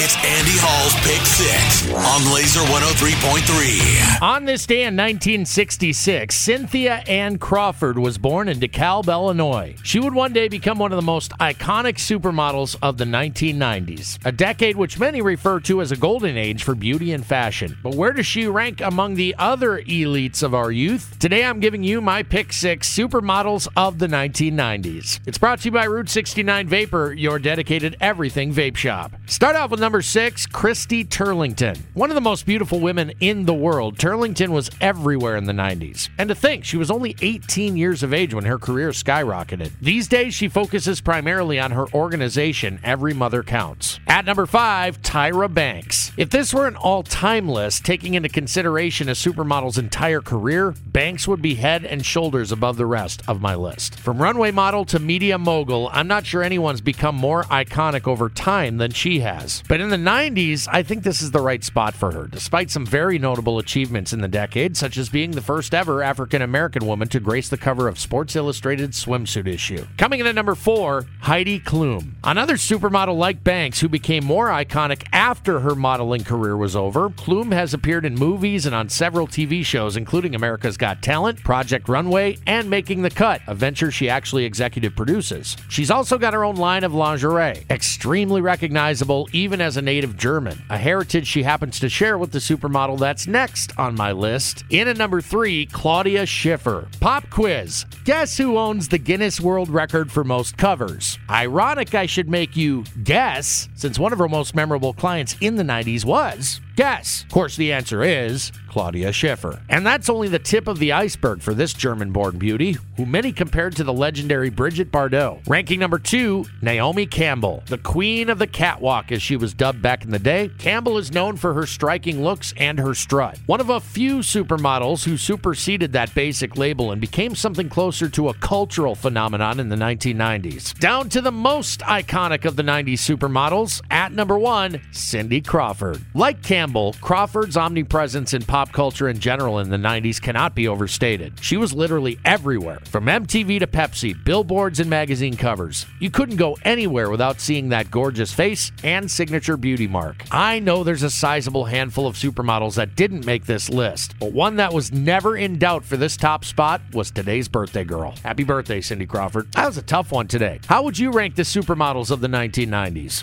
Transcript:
It's Andy Hall's Pick Six on Laser 103.3. On this day in 1966, Cynthia Ann Crawford was born in DeKalb, Illinois. She would one day become one of the most iconic supermodels of the 1990s, a decade which many refer to as a golden age for beauty and fashion. But where does she rank among the other elites of our youth? Today I'm giving you my Pick Six supermodels of the 1990s. It's brought to you by Route 69 Vapor, your dedicated everything vape shop. Start off with number 6, Christy Turlington. One of the most beautiful women in the world, Turlington was everywhere in the 90s. And to think, she was only 18 years of age when her career skyrocketed. These days, she focuses primarily on her organization, Every Mother Counts. At number 5, Tyra Banks. If this were an all-time list, taking into consideration a supermodel's entire career, Banks would be head and shoulders above the rest of my list. From runway model to media mogul, I'm not sure anyone's become more iconic over time than she has. But in the 90s, I think this is the right spot for her, despite some very notable achievements in the decade, such as being the first ever African-American woman to grace the cover of Sports Illustrated swimsuit issue. Coming in at number 4, Heidi Klum. Another supermodel like Banks who became more iconic after her modeling career was over, Klum has appeared in movies and on several TV shows, including America's Got Talent, Project Runway, and Making the Cut, a venture she actually executive produces. She's also got her own line of lingerie, extremely recognizable even as a native German, a heritage she happens to share with the supermodel that's next on my list. In at number 3, Claudia Schiffer. Pop quiz. Guess who owns the Guinness World Record for most covers? Ironic I should make you guess, since one of her most memorable clients in the 90s was... guess. Of course, the answer is Claudia Schiffer. And that's only the tip of the iceberg for this German-born beauty, who many compared to the legendary Bridget Bardot. Ranking number 2, Naomi Campbell. The queen of the catwalk, as she was dubbed back in the day, Campbell is known for her striking looks and her strut. One of a few supermodels who superseded that basic label and became something closer to a cultural phenomenon in the 1990s. Down to the most iconic of the 90s supermodels, at number 1, Cindy Crawford. Like Campbell, Crawford's omnipresence in pop culture in general in the 90s cannot be overstated. She was literally everywhere, from MTV to Pepsi, billboards and magazine covers. You couldn't go anywhere without seeing that gorgeous face and signature beauty mark. I know there's a sizable handful of supermodels that didn't make this list, but one that was never in doubt for this top spot was today's birthday girl. Happy birthday, Cindy Crawford. That was a tough one today. How would you rank the supermodels of the 1990s?